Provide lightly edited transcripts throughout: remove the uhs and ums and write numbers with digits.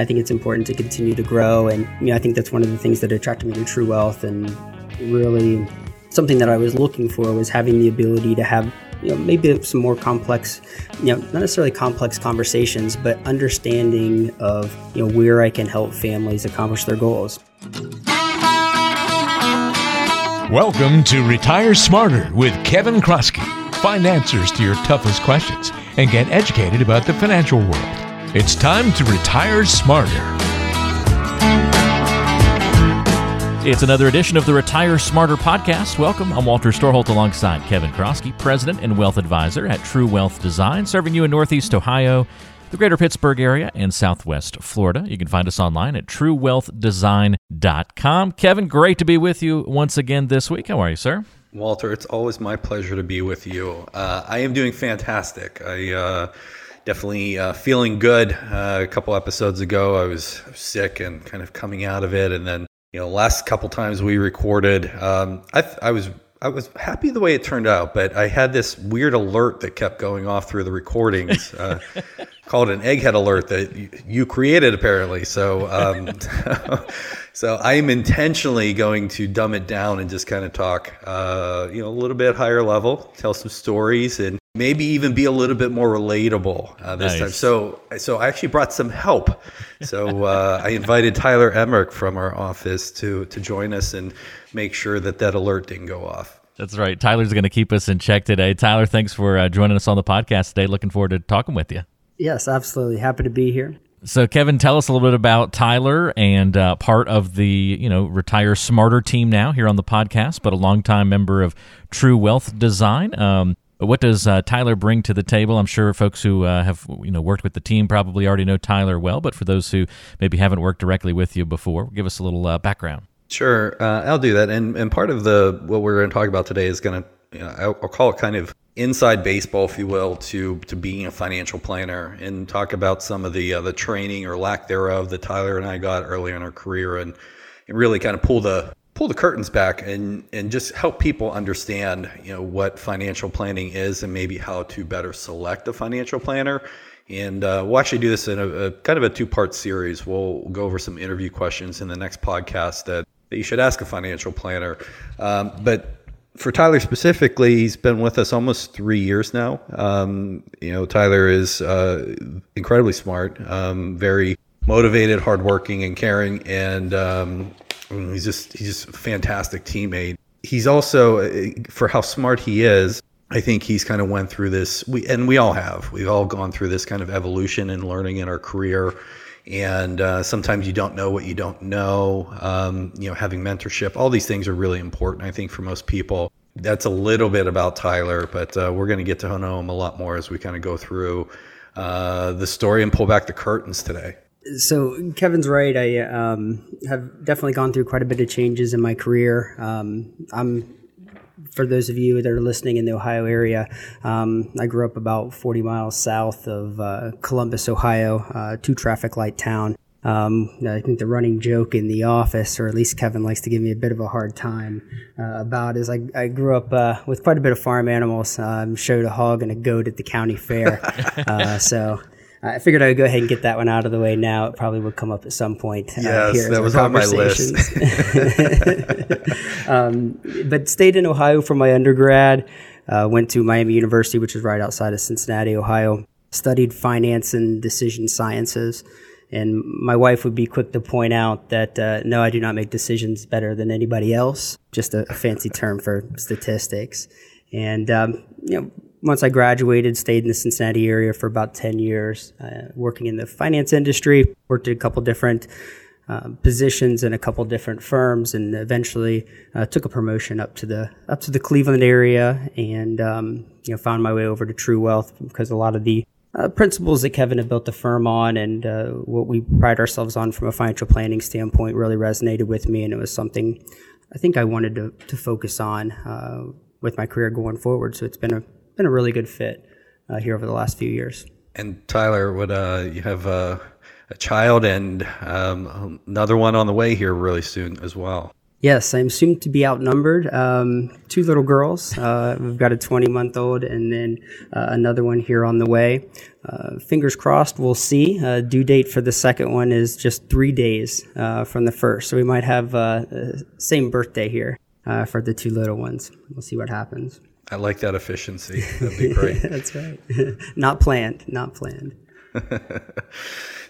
I think it's important to continue to grow. And I think that's one of the things that attracted me to True Wealth, and really something that I was looking for was having the ability to have maybe some more complex, not necessarily complex conversations, but understanding of where I can help families accomplish their goals. Welcome to Retire Smarter with Kevin Kroskey. Find answers to your toughest questions and get educated about the financial world. It's time to retire smarter. It's another edition of the Retire Smarter podcast. Welcome. I'm Walter Storholt alongside Kevin Kroskey, President and Wealth Advisor at True Wealth Design, serving you in Northeast Ohio, the greater Pittsburgh area, and Southwest Florida. You can find us online at truewealthdesign.com. Kevin, great to be with you once again this week. How are you, sir? Walter, it's always my pleasure to be with you. I am doing fantastic. Definitely feeling good. A couple episodes ago, I was sick and kind of coming out of it, and then last couple times we recorded, I was happy the way it turned out, but I had this weird alert that kept going off through the recordings, called an egghead alert that you created apparently. So I am intentionally going to dumb it down and just kind of talk, a little bit higher level, tell some stories, and maybe even be a little bit more relatable this nice. Time. So I actually brought some help. So I invited Tyler Emmerich from our office to join us and make sure that alert didn't go off. That's right. Tyler's going to keep us in check today. Tyler, thanks for joining us on the podcast today. Looking forward to talking with you. Yes, absolutely. Happy to be here. So, Kevin, tell us a little bit about Tyler and part of the Retire Smarter team now here on the podcast, but a longtime member of True Wealth Design. What does Tyler bring to the table? I'm sure folks who have worked with the team probably already know Tyler well, but for those who maybe haven't worked directly with you before, give us a little background. Sure, I'll do that. And part of what we're going to talk about today is going to, I'll call it kind of inside baseball, if you will, to being a financial planner, and talk about some of the training or lack thereof that Tyler and I got early in our career, and really kind of pull the curtains back and just help people understand, what financial planning is and maybe how to better select a financial planner. And we'll actually do this in a kind of a two-part series. We'll go over some interview questions in the next podcast that you should ask a financial planner. But for Tyler specifically, he's been with us almost 3 years now. Tyler is incredibly smart, very motivated, hardworking, and caring, and he's just a fantastic teammate. He's also, for how smart he is, I think he's kind of went through this, we've all gone through this kind of evolution and learning in our career. And sometimes you don't know what you don't know. Having mentorship, all these things are really important, I think, for most people. That's a little bit about Tyler, but we're going to get to know him a lot more as we kind of go through the story and pull back the curtains today. So Kevin's right. I have definitely gone through quite a bit of changes in my career. For those of you that are listening in the Ohio area, I grew up about 40 miles south of Columbus, Ohio, two traffic light town. I think the running joke in the office, or at least Kevin likes to give me a bit of a hard time about, is I grew up with quite a bit of farm animals. Showed a hog and a goat at the county fair, so I figured I would go ahead and get that one out of the way now. It probably would come up at some point. Yes, that was on my list. But stayed in Ohio for my undergrad, went to Miami University, which is right outside of Cincinnati, Ohio, studied finance and decision sciences. And my wife would be quick to point out that, no, I do not make decisions better than anybody else, just a fancy term for statistics. And, once I graduated, stayed in the Cincinnati area for about 10 years, working in the finance industry, worked at a couple different positions in a couple different firms, and eventually took a promotion up to the Cleveland area, and found my way over to True Wealth because a lot of the principles that Kevin had built the firm on and what we pride ourselves on from a financial planning standpoint really resonated with me, and it was something I think I wanted to focus on with my career going forward. So it's been a really good fit here over the last few years. And Tyler, would you have a child and another one on the way here really soon as well? Yes, I'm soon to be outnumbered. Two little girls. We've got a 20-month-old and then another one here on the way. Fingers crossed, we'll see. Due date for the second one is just 3 days from the first. So we might have the same birthday here for the two little ones. We'll see what happens. I like that efficiency. That'd be great. That's right. Not planned.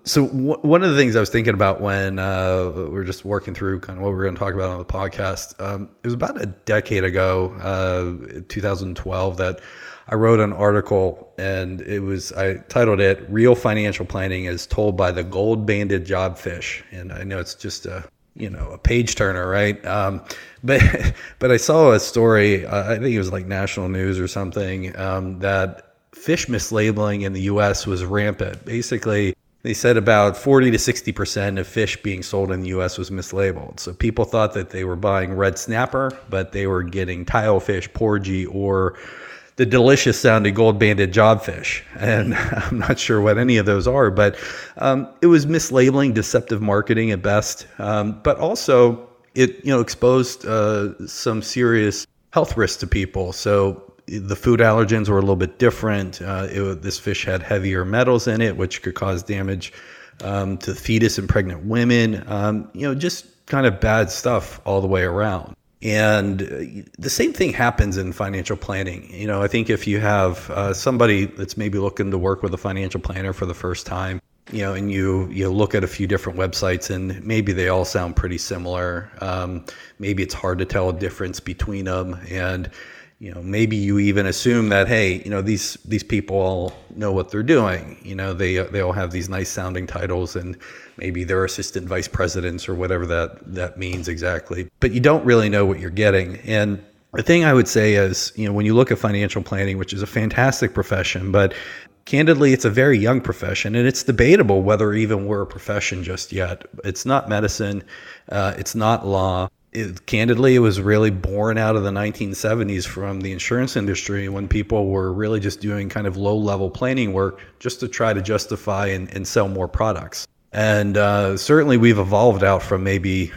So one of the things I was thinking about when we were just working through kind of what we were going to talk about on the podcast, it was about a decade ago, 2012, that I wrote an article, and I titled it "Real Financial Planning is Told by the Gold-Banded Jobfish," and I know it's just a page turner, right? But I saw a story, I think it was like national news or something, that fish mislabeling in the U.S. was rampant. Basically, they said about 40 to 60% of fish being sold in the U.S. was mislabeled. So people thought that they were buying red snapper, but they were getting tile fish, porgy, or the delicious sounding gold-banded jobfish. And I'm not sure what any of those are, but it was mislabeling, deceptive marketing at best. But also it exposed some serious health risks to people. So the food allergens were a little bit different. This fish had heavier metals in it, which could cause damage to the fetus and pregnant women. Just kind of bad stuff all the way around. And the same thing happens in financial planning. I think if you have somebody that's maybe looking to work with a financial planner for the first time, and you look at a few different websites and maybe they all sound pretty similar. Maybe it's hard to tell a difference between them. And maybe you even assume that, hey, these people all know what they're doing. They all have these nice sounding titles, and maybe they're assistant vice presidents or whatever that means exactly. But you don't really know what you're getting. And the thing I would say is, when you look at financial planning, which is a fantastic profession, but candidly, it's a very young profession, and it's debatable whether even we're a profession just yet. It's not medicine. It's not law. Candidly, it was really born out of the 1970s from the insurance industry, when people were really just doing kind of low-level planning work just to try to justify and sell more products. And certainly we've evolved out from maybe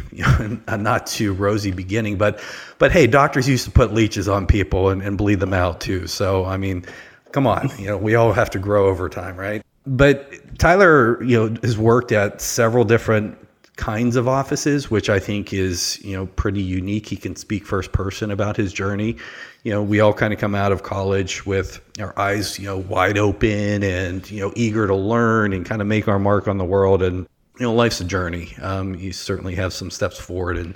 a not too rosy beginning, but hey, doctors used to put leeches on people and bleed them out too. So, I mean, come on, we all have to grow over time, right? But Tyler, has worked at several different kinds of offices, which I think is, pretty unique. He can speak first person about his journey. We all kind of come out of college with our eyes, wide open and, eager to learn and kind of make our mark on the world. And, life's a journey. You certainly have some steps forward and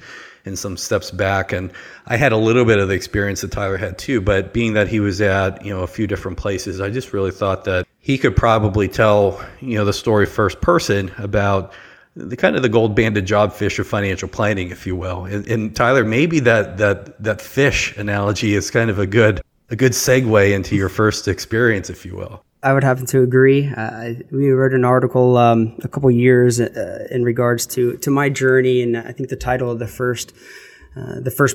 some steps back. And I had a little bit of the experience that Tyler had too, but being that he was at, a few different places, I just really thought that he could probably tell, the story first person about the kind of the gold-banded jobfish of financial planning, if you will. And Tyler, maybe that fish analogy is kind of a good segue into your first experience, if you will. I would happen to agree. We wrote an article a couple years in regards to my journey, and I think the title of the first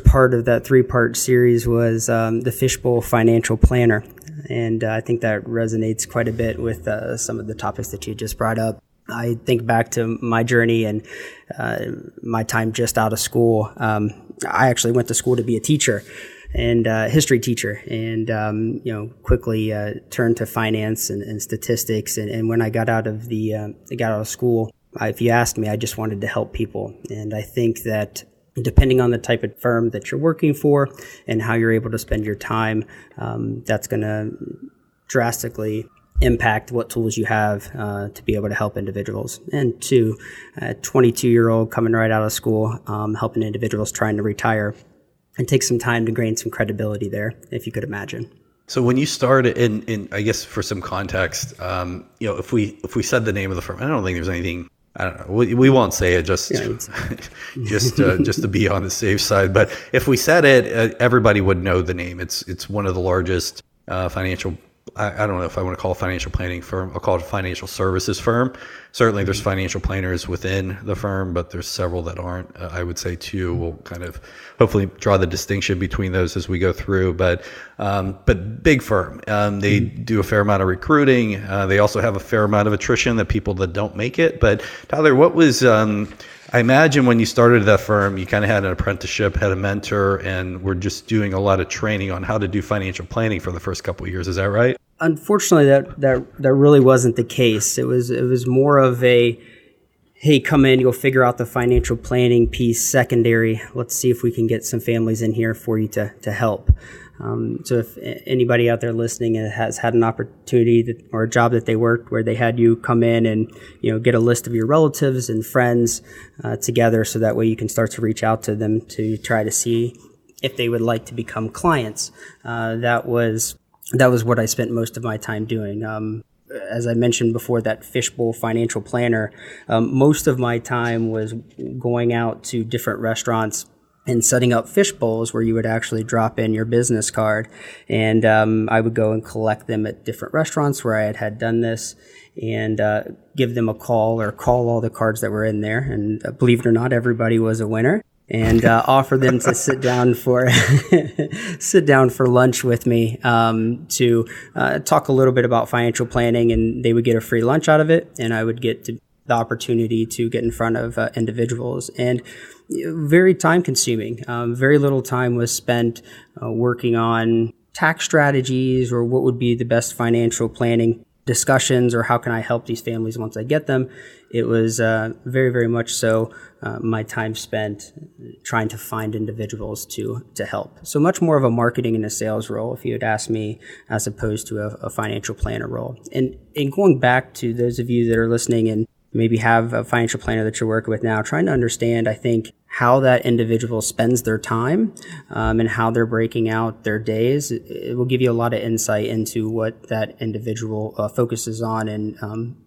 part of that three-part series was The Fishbowl Financial Planner. And I think that resonates quite a bit with some of the topics that you just brought up. I think back to my journey and my time just out of school. I actually went to school to be a teacher and history teacher, and quickly turned to finance and statistics. And when I got out of school, if you asked me, I just wanted to help people. And I think that depending on the type of firm that you're working for and how you're able to spend your time, that's going to drastically impact what tools you have to be able to help individuals. And two, a 22-year-old coming right out of school, helping individuals trying to retire, and take some time to gain some credibility there, if you could imagine. So when you started, and I guess for some context, if we said the name of the firm, I don't think there's anything. I don't know. We won't say it just to be on the safe side. But if we said it, everybody would know the name. It's one of the largest financial. I don't know if I want to call it financial planning firm. I'll call it a financial services firm. Certainly there's financial planners within the firm, but there's several that aren't. I would say too, we'll kind of hopefully draw the distinction between those as we go through, but big firm. They do a fair amount of recruiting. They also have a fair amount of attrition, that people that don't make it. But Tyler, what was, I imagine when you started that firm, you kind of had an apprenticeship, had a mentor, and were just doing a lot of training on how to do financial planning for the first couple of years. Is that right? Unfortunately, that really wasn't the case. It was more of a, hey, come in, you'll figure out the financial planning piece secondary. Let's see if we can get some families in here for you to help. So if anybody out there listening has had an opportunity or a job that they worked where they had you come in and, you know, get a list of your relatives and friends together, so that way you can start to reach out to them to try to see if they would like to become clients. That was what I spent most of my time doing. As I mentioned before, that fishbowl financial planner, most of my time was going out to different restaurants and setting up fish bowls where you would actually drop in your business card. And I would go and collect them at different restaurants where I had done this, and give them a call or call all the cards that were in there. And believe it or not, everybody was a winner. And offer them to sit down for lunch with me to talk a little bit about financial planning, and they would get a free lunch out of it, and I would get the opportunity to get in front of individuals. And very time consuming. Very little time was spent working on tax strategies or what would be the best financial planning discussions, or how can I help these families once I get them. It was very, very much so my time spent trying to find individuals to help. So much more of a marketing and a sales role, if you had asked me, as opposed to a financial planner role. And going back to those of you that are listening and maybe have a financial planner that you're working with now, trying to understand, I think, how that individual spends their time and how they're breaking out their days. It will give you a lot of insight into what that individual focuses on, and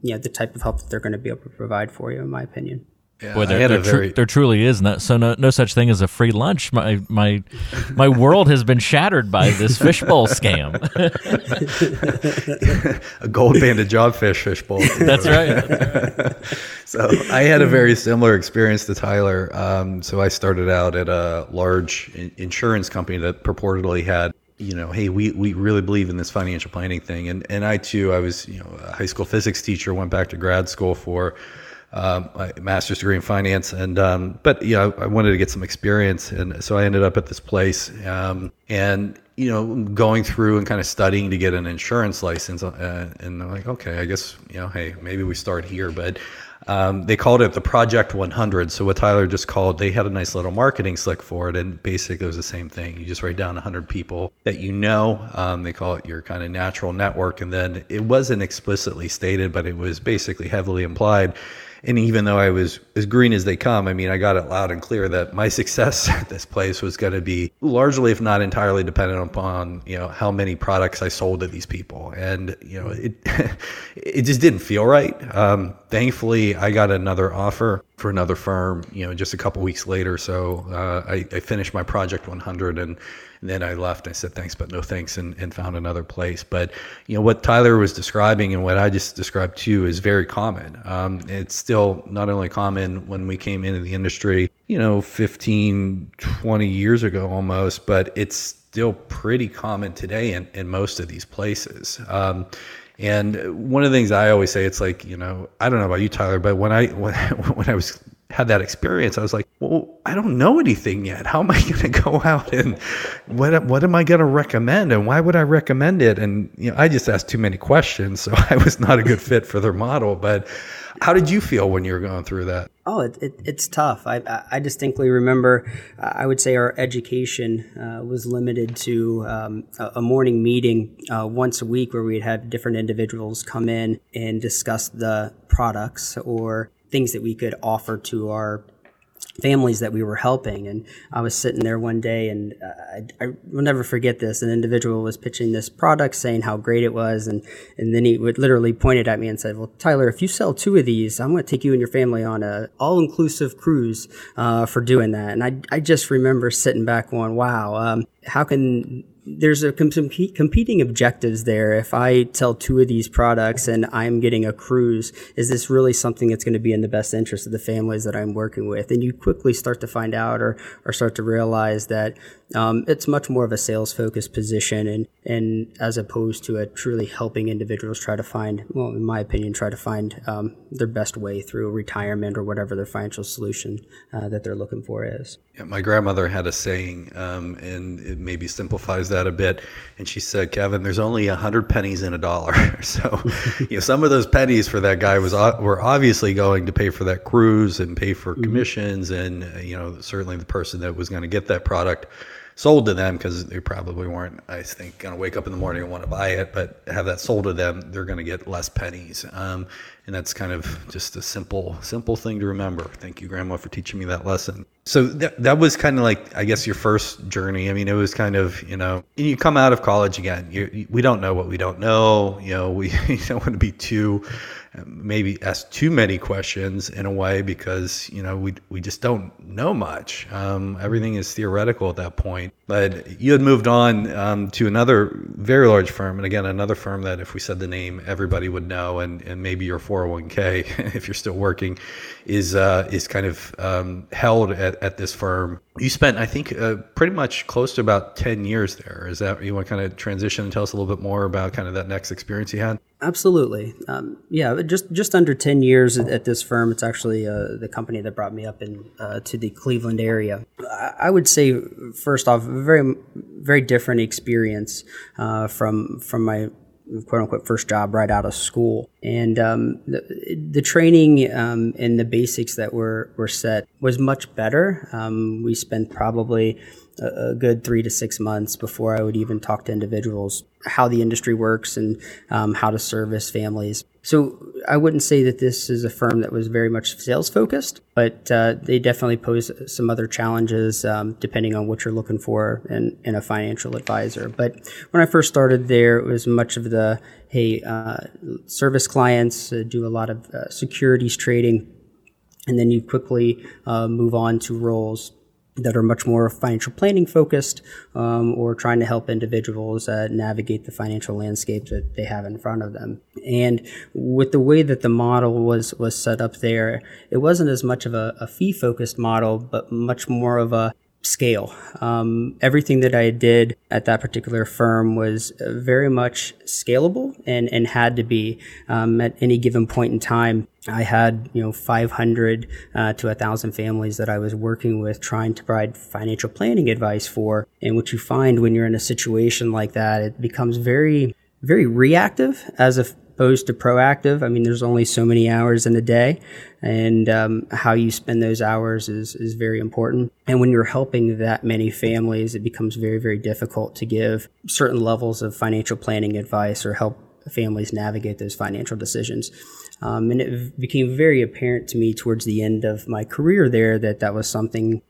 the type of help that they're going to be able to provide for you, in my opinion. Yeah, boy, there truly is no such thing as a free lunch. My world has been shattered by this fishbowl scam. A gold-banded jobfish fishbowl. That's right. So I had a very similar experience to Tyler. So I started out at a large insurance company that purportedly had, hey, we really believe in this financial planning thing. And I was, a high school physics teacher, went back to grad school for my master's degree in finance, and I wanted to get some experience, and so I ended up at this place, going through and kind of studying to get an insurance license, and I'm like, okay, I guess maybe we start here, but they called it the Project 100. So what Tyler just called, they had a nice little marketing slick for it, and basically it was the same thing. You just write down 100 people that they call it your kind of natural network, and then it wasn't explicitly stated, but it was basically heavily implied. And even though I was as green as they come, I got it loud and clear that my success at this place was going to be largely, if not entirely, dependent upon, how many products I sold to these people. And, it just didn't feel right. Thankfully, I got another offer for another firm, just a couple weeks later. So I finished my Project 100, and then I left. I said, thanks, but no thanks, and found another place. But, what Tyler was describing and what I just described too is very common. It's still not only common when we came into the industry, 15, 20 years ago almost, but it's still pretty common today in most of these places. And one of the things I always say, it's like, I don't know about you, Tyler, but when I had that experience, I was like, well, I don't know anything yet. How am I going to go out and what am I going to recommend, and why would I recommend it? And, I just asked too many questions, so I was not a good fit for their model. But how did you feel when you were going through that? Oh, it's tough. I distinctly remember, I would say our education was limited to a morning meeting once a week where we'd have different individuals come in and discuss the products or things that we could offer to our families that we were helping. And I was sitting there one day, and I will never forget this. An individual was pitching this product, saying how great it was. And then he would literally pointed at me and said, well, Tyler, if you sell 2 of these, I'm going to take you and your family on a all-inclusive cruise for doing that. And I just remember sitting back going, wow, how can there's competing objectives there. If I sell two of these products and I'm getting a cruise, is this really something that's going to be in the best interest of the families that I'm working with? And you quickly start to find out or start to realize that it's much more of a sales-focused position and as opposed to a truly helping individuals try to find, well, in my opinion, their best way through retirement or whatever their financial solution that they're looking for is. Yeah, my grandmother had a saying, and it maybe simplifies that a bit. And she said, Kevin, there's only 100 pennies in a dollar. So some of those pennies for that guy were obviously going to pay for that cruise and pay for commissions. And, certainly the person that was going to get that product sold to them, because they probably weren't, I think, going to wake up in the morning and want to buy it, but have that sold to them, they're going to get less pennies. And that's kind of just a simple thing to remember. Thank you, Grandma, for teaching me that lesson. So that was kind of like, I guess, your first journey. I mean, it was kind of, you come out of college again. We don't know what we don't know. We don't want to be ask too many questions in a way, because, we just don't know much. Everything is theoretical at that point. But you had moved on to another very large firm. And again, another firm that if we said the name, everybody would know. And maybe your 401k, if you're still working, is kind of held at this firm. You spent, I think, pretty much close to about 10 years there. Is that, you want to kind of transition and tell us a little bit more about kind of that next experience you had? Absolutely. Just under 10 years at this firm. It's actually the company that brought me up to the Cleveland area. I would say, first off, very, very different experience from my quote unquote first job right out of school. And the training and the basics that were set was much better. We spent probably a good 3 to 6 months before I would even talk to individuals, how the industry works and how to service families. So I wouldn't say that this is a firm that was very much sales focused, but they definitely pose some other challenges depending on what you're looking for in a financial advisor. But when I first started there, it was much of the, service clients, do a lot of securities trading, and then you quickly move on to roles that are much more financial planning focused, or trying to help individuals navigate the financial landscape that they have in front of them. And with the way that the model was set up there, it wasn't as much of a fee-focused model, but much more of a scale. Everything that I did at that particular firm was very much scalable and had to be. At any given point in time, I had 500 to 1,000 families that I was working with, trying to provide financial planning advice for. And what you find when you're in a situation like that, it becomes very, very reactive as opposed to proactive. I mean, there's only so many hours in a day, and how you spend those hours is very important. And when you're helping that many families, it becomes very, very difficult to give certain levels of financial planning advice or help families navigate those financial decisions. And it became very apparent to me towards the end of my career there that was something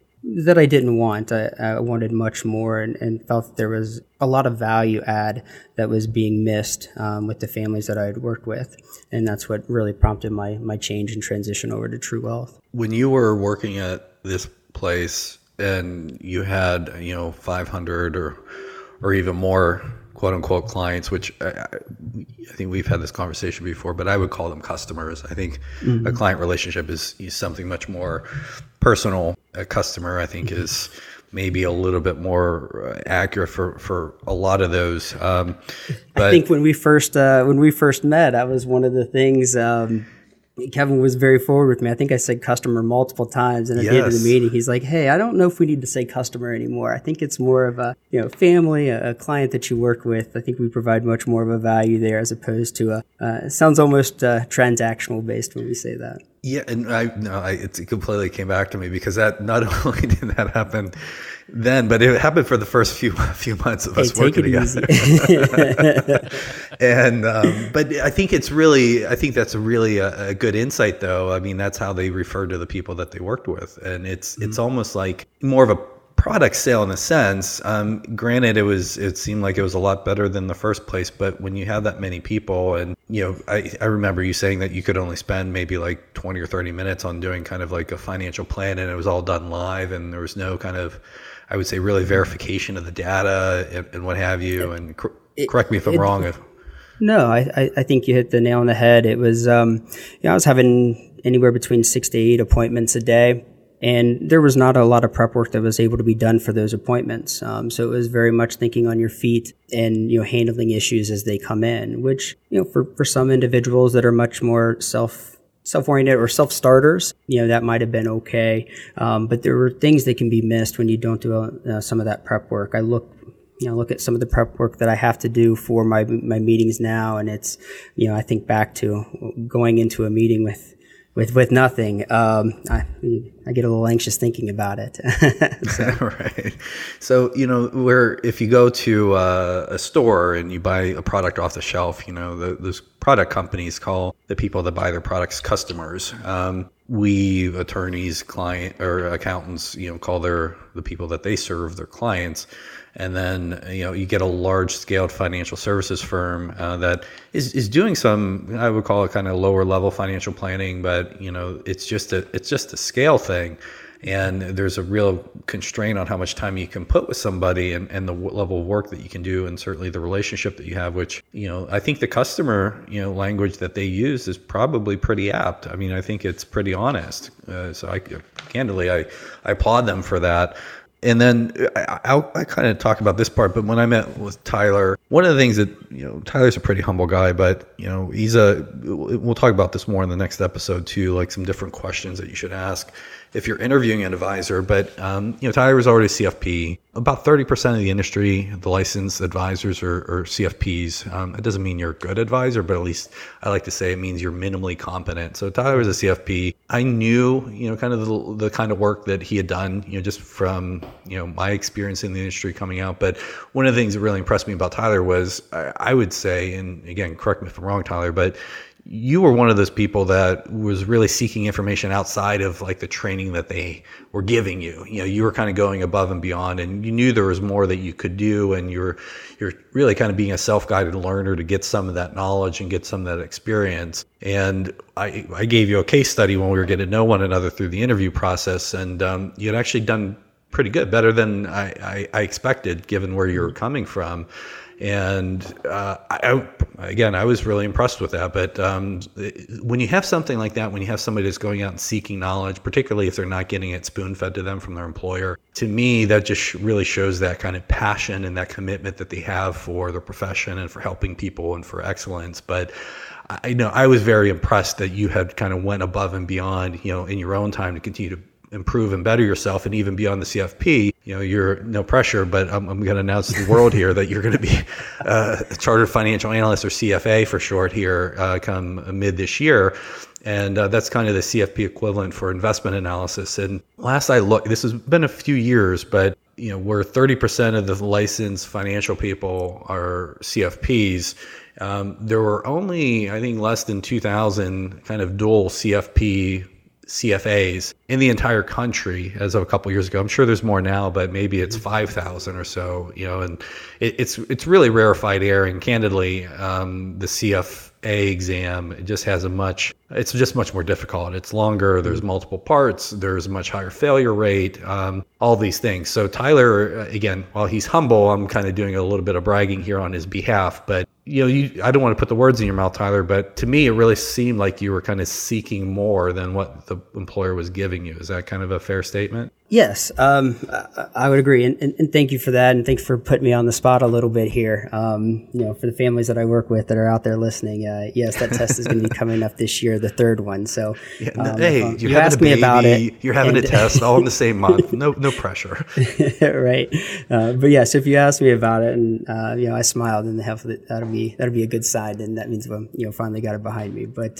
that I didn't want. I wanted much more and felt that there was a lot of value add that was being missed with the families that I had worked with. And that's what really prompted my change and transition over to True Wealth. When you were working at this place and you had, 500 or even more quote unquote clients, which I think we've had this conversation before, but I would call them customers. I think a client relationship is something much more personal. A customer, I think, is maybe a little bit more accurate for a lot of those. But I think when we first met, that was one of the things. Kevin was very forward with me. I think I said customer multiple times, and at the end of the meeting, he's like, "Hey, I don't know if we need to say customer anymore. I think it's more of a family, a client that you work with. I think we provide much more of a value there as opposed to it sounds almost transactional based when we say that." Yeah, and it completely came back to me, because that not only did that happen then, but it happened for the first few months of us working together. And but I think that's really a good insight, though. I mean, that's how they refer to the people that they worked with, and it's almost like more of a product sale in a sense. Granted, it seemed like it was a lot better than the first place, but when you have that many people, and I remember you saying that you could only spend maybe like 20 or 30 minutes on doing kind of like a financial plan, and it was all done live, and there was no kind of, I would say really verification of the data and what have you. And correct me if I'm wrong. No, I think you hit the nail on the head. It was, I was having anywhere between 6 to 8 appointments a day, and there was not a lot of prep work that was able to be done for those appointments. So it was very much thinking on your feet and, handling issues as they come in, which, for some individuals that are much more self-oriented or self-starters, that might have been okay. But there were things that can be missed when you don't do some of that prep work. I look at some of the prep work that I have to do for my meetings now, and it's, I think back to going into a meeting with nothing. I get a little anxious thinking about it. Right. So, where if you go to a store and you buy a product off the shelf, those product companies call the people that buy their products customers. We attorneys, client or accountants, call the people that they serve their clients. And then, you get a large scaled financial services firm that is doing some, I would call it kind of lower level financial planning, but, it's just a scale thing. And there's a real constraint on how much time you can put with somebody and the level of work that you can do, and certainly the relationship that you have, which, I think the customer, language that they use is probably pretty apt. I mean, I think it's pretty honest. So I applaud them for that. And then I kind of talk about this part, but when I met with Tyler, one of the things that, Tyler's a pretty humble guy, but, we'll talk about this more in the next episode too, like some different questions that you should ask if you're interviewing an advisor. But, Tyler was already a CFP. About 30% of the industry, the licensed advisors are CFPs. It doesn't mean you're a good advisor, but at least I like to say it means you're minimally competent. So Tyler was a CFP. I knew, kind of the kind of work that he had done, just from, my experience in the industry coming out. But one of the things that really impressed me about Tyler was, I would say, and again, correct me if I'm wrong, Tyler, but you were one of those people that was really seeking information outside of like the training that they were giving you. You were kind of going above and beyond, and you knew there was more that you could do, and you're really kind of being a self-guided learner to get some of that knowledge and get some of that experience. And I gave you a case study when we were getting to know one another through the interview process, and you had actually done pretty good, better than I expected, given where you were coming from. And I was really impressed with that. But when you have something like that, when you have somebody that's going out and seeking knowledge, particularly if they're not getting it spoon-fed to them from their employer, to me, that just really shows that kind of passion and that commitment that they have for their profession and for helping people and for excellence. But I know I was very impressed that you had kind of went above and beyond, in your own time to continue to improve and better yourself, and even beyond the CFP, you're no pressure, but I'm going to announce to the world here that you're going to be a chartered financial analyst, or CFA for short here, come mid this year. And that's kind of the CFP equivalent for investment analysis. And last I looked, this has been a few years, but where 30% of the licensed financial people are CFPs, there were only, I think, less than 2,000 kind of dual CFAs in the entire country as of a couple of years ago. I'm sure there's more now, but maybe it's 5,000 or so, and it's really rarefied air. And candidly, the CFA exam, it's just much more difficult. It's longer. There's multiple parts. There's a much higher failure rate, all these things. So Tyler, again, while he's humble, I'm kind of doing a little bit of bragging here on his behalf, but I don't want to put the words in your mouth, Tyler, but to me, it really seemed like you were kind of seeking more than what the employer was giving you. Is that kind of a fair statement? Yes, I would agree. And thank you for that. And thanks for putting me on the spot a little bit here. For the families that I work with that are out there listening, yes, that test is going to be coming up this year, the third one. So you asked me about it. You're having a test all in the same month. No pressure. Right. But yes, if you ask me about it and, I smiled, and that'll be a good sign. And that means, well, finally got it behind me. But,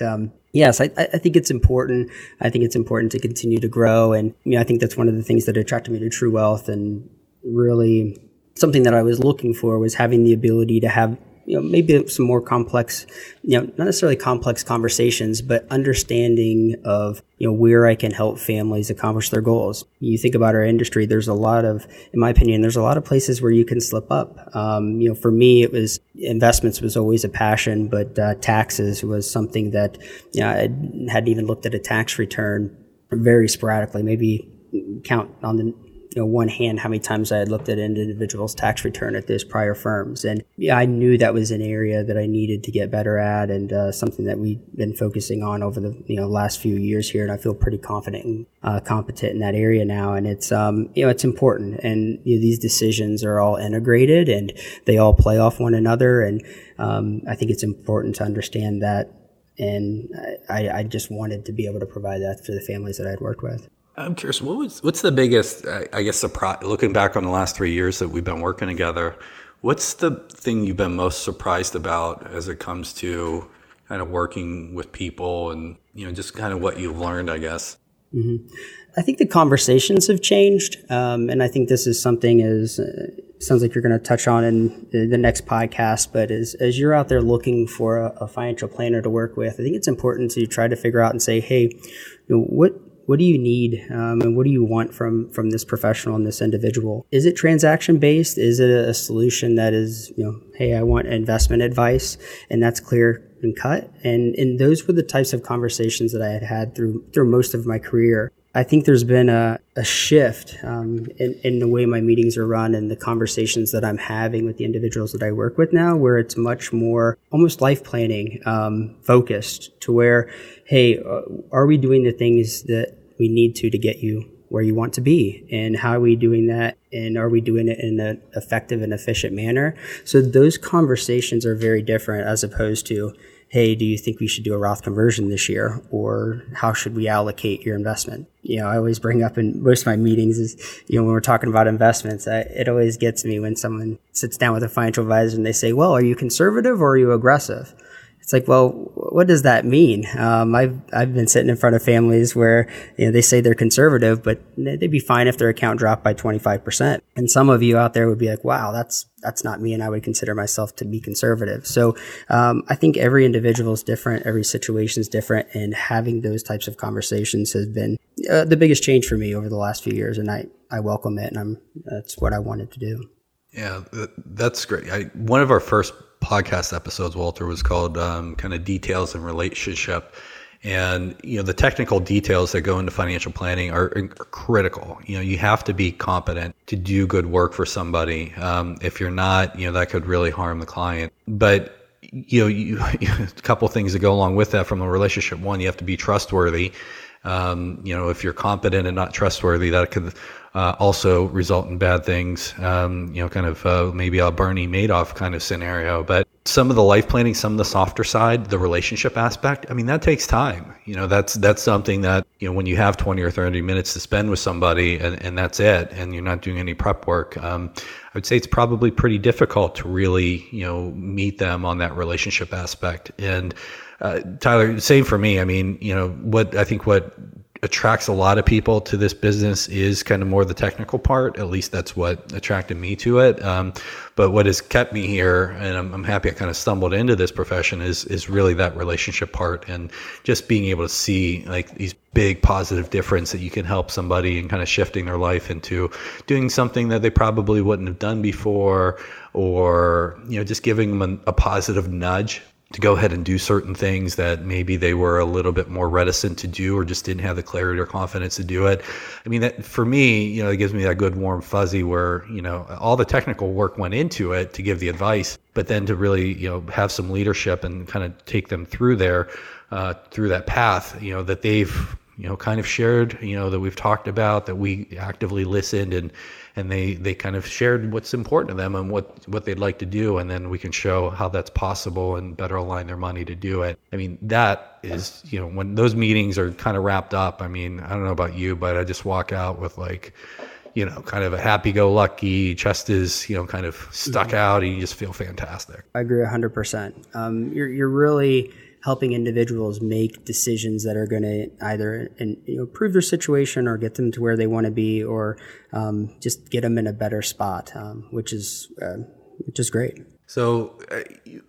yes, I think it's important. I think it's important to continue to grow. And, I think that's one of the things that attracted me to True Wealth, and really something that I was looking for was having the ability to have, maybe some more complex, not necessarily complex conversations, but understanding of, where I can help families accomplish their goals. You think about our industry, in my opinion, there's a lot of places where you can slip up. For me, it was investments was always a passion, but taxes was something that I hadn't even looked at a tax return very sporadically, maybe count on the one hand how many times I had looked at an individual's tax return at those prior firms. And yeah, I knew that was an area that I needed to get better at, and something that we've been focusing on over the last few years here. And I feel pretty confident and competent in that area now. And it's it's important. And these decisions are all integrated and they all play off one another. And I think it's important to understand that. And I just wanted to be able to provide that for the families that I'd worked with. I'm curious, what's the biggest, surprise, looking back on the last 3 years that we've been working together, what's the thing you've been most surprised about as it comes to kind of working with people and, just kind of what you've learned, I guess? Mm-hmm. I think the conversations have changed. And I think this is something sounds like you're going to touch on in the next podcast, but as you're out there looking for a financial planner to work with, I think it's important to try to figure out and say, hey, what do you need and what do you want from this professional and this individual? Is it transaction-based? Is it a solution that is, hey, I want investment advice, and that's clear and cut? And those were the types of conversations that I had had through most of my career. I think there's been a shift in the way my meetings are run and the conversations that I'm having with the individuals that I work with now, where it's much more almost life planning focused, to where, hey, are we doing the things that we need to get you where you want to be, and how are we doing that, and are we doing it in an effective and efficient manner? So those conversations are very different as opposed to, hey, do you think we should do a Roth conversion this year? Or how should we allocate your investment? I always bring up in most of my meetings is, when we're talking about investments, it always gets me when someone sits down with a financial advisor and they say, well, are you conservative or are you aggressive? It's like, well, what does that mean? I've been sitting in front of families where they say they're conservative, but they'd be fine if their account dropped by 25%. And some of you out there would be like, wow, that's not me, and I would consider myself to be conservative. So I think every individual is different, every situation is different, and having those types of conversations has been the biggest change for me over the last few years, and I welcome it, and that's what I wanted to do. Yeah, that's great. One of our first podcast episodes, Walter, was called kind of Details in Relationship. And, the technical details that go into financial planning are critical. You have to be competent to do good work for somebody. If you're not, that could really harm the client. But, a couple of things that go along with that from a relationship. One, you have to be trustworthy. If you're competent and not trustworthy, that could also result in bad things, kind of maybe a Bernie Madoff kind of scenario. But some of the life planning, some of the softer side, the relationship aspect, I mean, that takes time. That's something that, when you have 20 or 30 minutes to spend with somebody and that's it, and you're not doing any prep work, I would say it's probably pretty difficult to really, meet them on that relationship aspect. And Tyler, same for me. I mean, what attracts a lot of people to this business is kind of more the technical part. At least that's what attracted me to it. But what has kept me here, and I'm happy I kind of stumbled into this profession, is really that relationship part, and just being able to see like these big positive difference that you can help somebody and kind of shifting their life into doing something that they probably wouldn't have done before, or, just giving them a positive nudge to go ahead and do certain things that maybe they were a little bit more reticent to do, or just didn't have the clarity or confidence to do it. I mean, that for me, it gives me that good warm fuzzy where, all the technical work went into it to give the advice, but then to really, have some leadership and kind of take them through there, through that path, that they've, kind of shared, that we've talked about, that we actively listened, and they kind of shared what's important to them and what they'd like to do. And then we can show how that's possible and better align their money to do it. I mean, that is, when those meetings are kind of wrapped up, I mean, I don't know about you, but I just walk out with like, kind of a happy-go-lucky, chest is, kind of stuck out, and you just feel fantastic. I agree 100%. You're really helping individuals make decisions that are going to either improve their situation or get them to where they want to be, or just get them in a better spot, which is great. So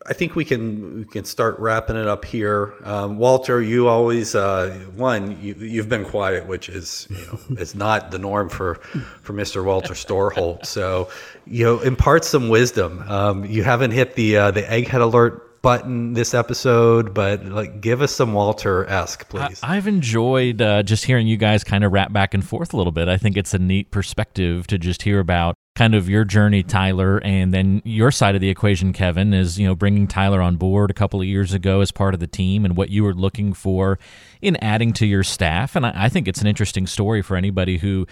I think we can start wrapping it up here. Walter, you always, you've been quiet, which is, it's not the norm for Mr. Walter Storholt. So, impart some wisdom. You haven't hit the egghead alert button this episode, but like, give us some Walter-esque, please. I've enjoyed just hearing you guys kind of rap back and forth a little bit. I think it's a neat perspective to just hear about kind of your journey, Tyler, and then your side of the equation, Kevin, is, you know, bringing Tyler on board a couple of years ago as part of the team and what you were looking for in adding to your staff. And I think it's an interesting story for anybody who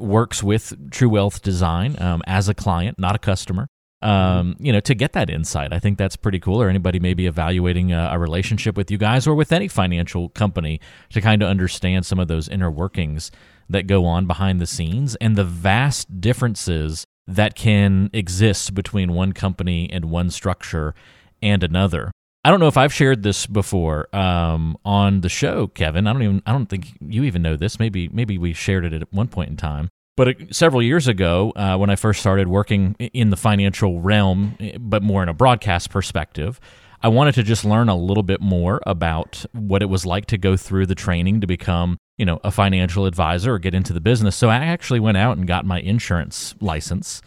works with True Wealth Design as a client, not a customer, you know, to get that insight. I think that's pretty cool. Or anybody maybe evaluating a relationship with you guys or with any financial company to kind of understand some of those inner workings that go on behind the scenes and the vast differences that can exist between one company and one structure and another. I don't know if I've shared this before on the show, Kevin. I don't think you even know this. Maybe we shared it at one point in time. But several years ago, when I first started working in the financial realm, but more in a broadcast perspective, I wanted to just learn a little bit more about what it was like to go through the training to become, you know, a financial advisor or get into the business. So I actually went out and got my insurance license,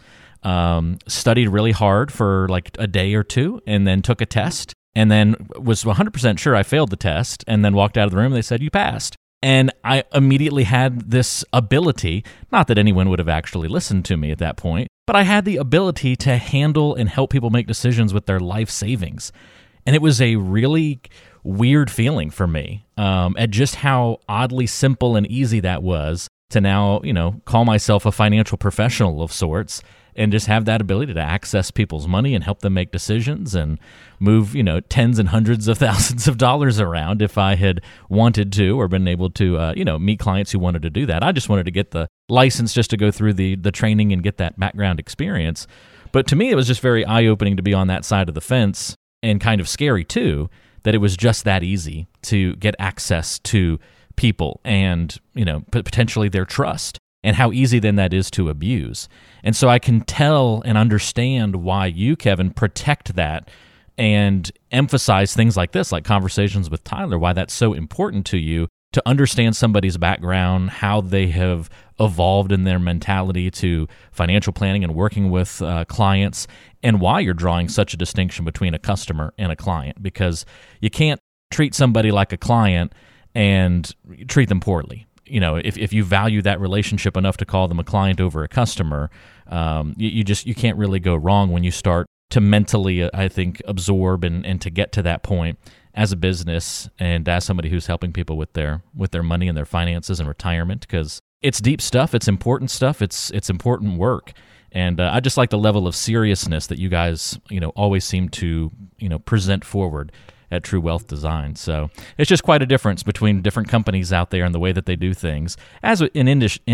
studied really hard for like a day or two, and then took a test, and then was 100% sure I failed the test, and then walked out of the room and they said, "You passed." And I immediately had this ability, not that anyone would have actually listened to me at that point, but I had the ability to handle and help people make decisions with their life savings. And it was a really weird feeling for me at just how oddly simple and easy that was to now, you know, call myself a financial professional of sorts and just have that ability to access people's money and help them make decisions and move, you know, tens and hundreds of thousands of dollars around if I had wanted to or been able to, you know, meet clients who wanted to do that. I just wanted to get the license just to go through the training and get that background experience. But to me, it was just very eye-opening to be on that side of the fence and kind of scary too, that it was just that easy to get access to people and, you know, potentially their trust, and how easy then that is to abuse. And so I can tell and understand why you, Kevin, protect that and emphasize things like this, like conversations with Tyler, why that's so important to you to understand somebody's background, how they have evolved in their mentality to financial planning and working with clients, and why you're drawing such a distinction between a customer and a client, because you can't treat somebody like a client and treat them poorly. You know, if you value that relationship enough to call them a client over a customer, you can't really go wrong when you start to mentally, I think, absorb and to get to that point as a business and as somebody who's helping people with their money and their finances and retirement, because it's deep stuff, it's important stuff, it's important work. And I just like the level of seriousness that you guys, you know, always seem to, you know, present forward at True Wealth Design. So it's just quite a difference between different companies out there and the way that they do things, as in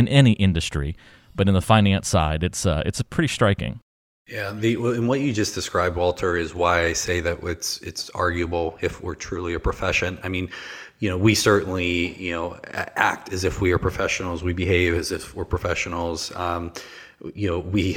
any industry, but in the finance side, it's pretty striking. Yeah, and what you just described, Walter, is why I say that it's arguable if we're truly a profession. I mean, you know, we certainly, you know, act as if we are professionals. We behave as if we're professionals. You know, we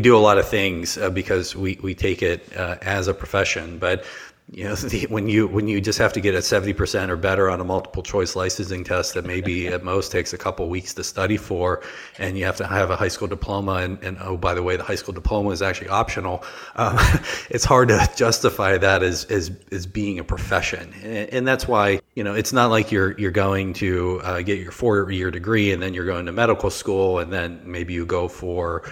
do a lot of things because we take it as a profession, but you know, when you just have to get a 70% or better on a multiple choice licensing test that maybe at most takes a couple of weeks to study for, and you have to have a high school diploma, and oh, by the way, the high school diploma is actually optional. It's hard to justify that as being a profession, and that's why, you know, it's not like you're going to get your 4-year degree and then you're going to medical school and then maybe you go for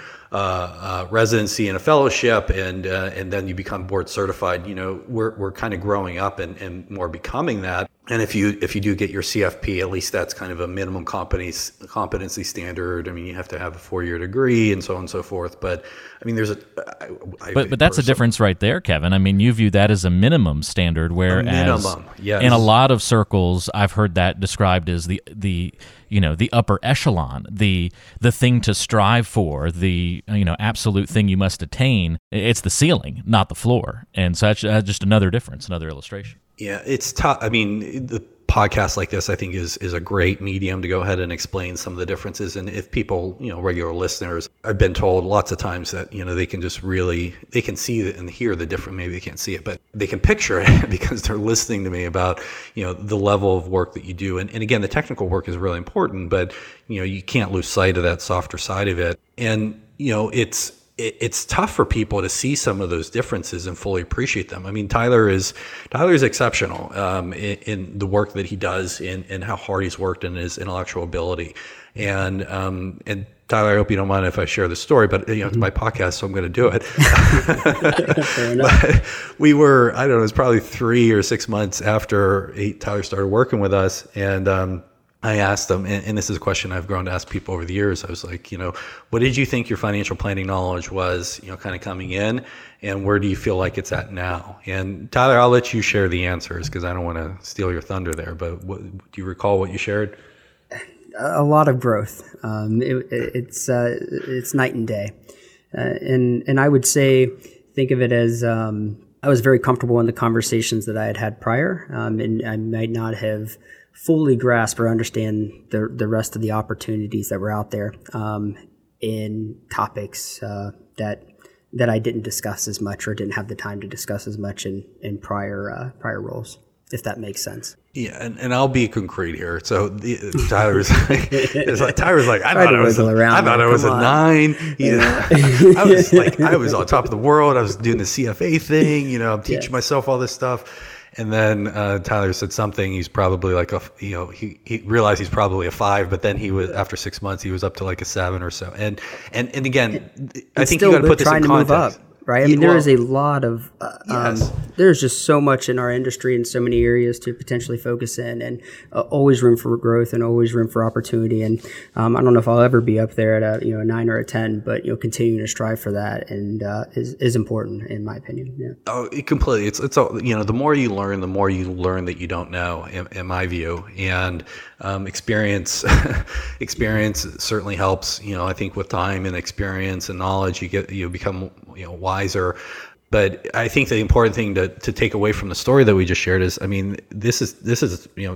residency and a fellowship, and then you become board certified. You know, we're kind of growing up and more becoming that. And if you do get your CFP, at least that's kind of a minimum competency standard. I mean, you have to have a 4-year degree and so on and so forth. But I mean, there's a but that's a difference right there, Kevin. I mean, you view that as a minimum standard, whereas in a lot of circles, I've heard that described as the you know, the upper echelon, the thing to strive for, the, you know, absolute thing you must attain. It's the ceiling, not the floor. And so that's just another difference, another illustration. Yeah, it's tough. I mean, the podcast like this, I think, is a great medium to go ahead and explain some of the differences. And if people, you know, regular listeners, I've been told lots of times that, you know, they can just really, they can see and hear the difference. Maybe they can't see it, but they can picture it because they're listening to me about, you know, the level of work that you do. And again, the technical work is really important, but, you know, you can't lose sight of that softer side of it. And, you know, it's, it's tough for people to see some of those differences and fully appreciate them. I mean, Tyler is exceptional in the work that he does, in how hard he's worked, and his intellectual ability. And Tyler, I hope you don't mind if I share this story, but it's my podcast, so I'm going to do it. Fair enough. But we were, I don't know, it was probably 3 or 6 months after Tyler started working with us, and I asked them, and this is a question I've grown to ask people over the years. I was like, what did you think your financial planning knowledge was, kind of coming in, and where do you feel like it's at now? And Tyler, I'll let you share the answers because I don't want to steal your thunder there. But do you recall what you shared? A lot of growth. It's night and day, and I would say think of it as I was very comfortable in the conversations that I had prior, and I might not have fully grasp or understand the rest of the opportunities that were out there in topics that I didn't discuss as much or didn't have the time to discuss as much in prior roles, if that makes sense. Yeah, and I'll be concrete here. So Tyler's like, I thought I was a 9. I was like, I was on top of the world. I was doing the CFA thing. I'm teaching myself all this stuff. And then Tyler said something. He's probably like he realized he's probably a 5, but then he was, after 6 months, he was up to like a 7 or so. And again, I think you got to put this in context. Right? I mean, there is a lot of there's just so much in our industry and so many areas to potentially focus in, and always room for growth and always room for opportunity. And I don't know if I'll ever be up there at a 9 or a 10, but continuing to strive for that and is important in my opinion. Yeah. Oh, completely. It's all, the more you learn, that you don't know, in my view, and experience certainly helps. I think with time and experience and knowledge, you become wiser. But I think the important thing to take away from the story that we just shared is, I mean, this is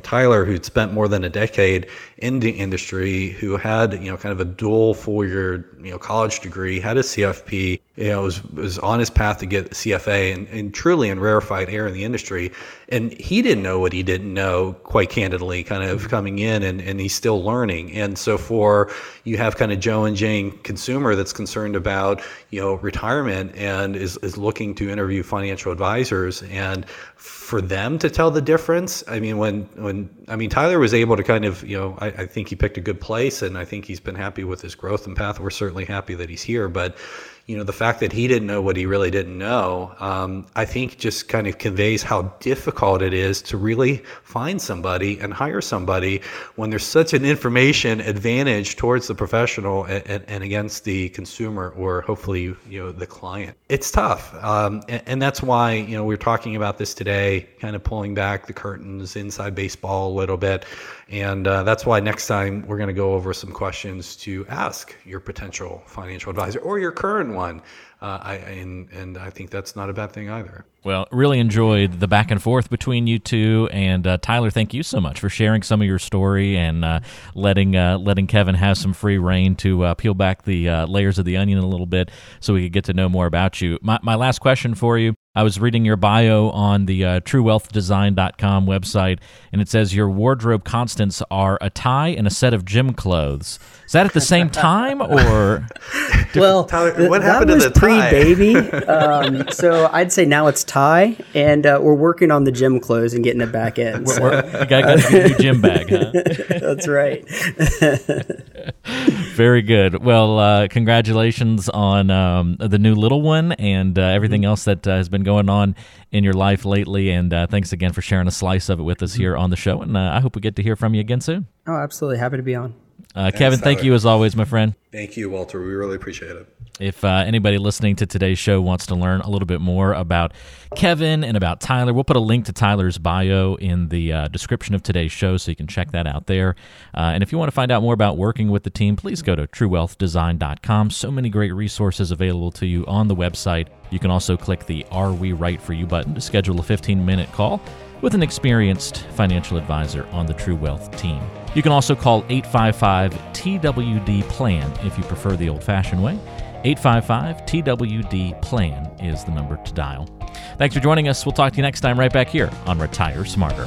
Tyler, who'd spent more than a decade in the industry, who had kind of a dual 4-year college degree, had a CFP, was on his path to get CFA, and truly in rarefied air in the industry. And he didn't know what he didn't know, quite candidly, kind of coming in, and he's still learning. And so you have kind of Joe and Jane consumer that's concerned about, retirement and is looking to interview financial advisors, and for them to tell the difference. I mean, when Tyler was able to kind of, I think he picked a good place, and I think he's been happy with his growth and path. We're certainly happy that he's here, but the fact that he didn't know what he really didn't know, I think just kind of conveys how difficult it is to really find somebody and hire somebody when there's such an information advantage towards the professional and against the consumer, or hopefully, the client. It's tough. And that's why, we're talking about this today, kind of pulling back the curtains, inside baseball a little bit. And that's why next time we're going to go over some questions to ask your potential financial advisor or your current one. And I think that's not a bad thing either. Well, really enjoyed the back and forth between you two. And Tyler, thank you so much for sharing some of your story and letting Kevin have some free reign to peel back the layers of the onion a little bit so we could get to know more about you. My last question for you. I was reading your bio on the TrueWealthDesign.com website, and it says your wardrobe constants are a tie and a set of gym clothes. Is that at the same time, or? Well, Tyler, what happened to the tie? Pre-baby, so I'd say now it's tie, and we're working on the gym clothes and getting it back in. So. You got your new gym bag, huh? That's right. Very good. Well, congratulations on the new little one and everything else that has been going on in your life lately. And thanks again for sharing a slice of it with us here on the show. And I hope we get to hear from you again soon. Oh, absolutely. Happy to be on. Kevin, thank you as always, my friend. Thank you, Walter. We really appreciate it. If anybody listening to today's show wants to learn a little bit more about Kevin and about Tyler, we'll put a link to Tyler's bio in the description of today's show, so you can check that out there. And if you want to find out more about working with the team, please go to truewealthdesign.com. So many great resources available to you on the website. You can also click the Are We Right For You button to schedule a 15-minute call with an experienced financial advisor on the True Wealth team. You can also call 855-TWD-PLAN if you prefer the old-fashioned way. 855-TWD-PLAN is the number to dial. Thanks for joining us. We'll talk to you next time right back here on Retire Smarter.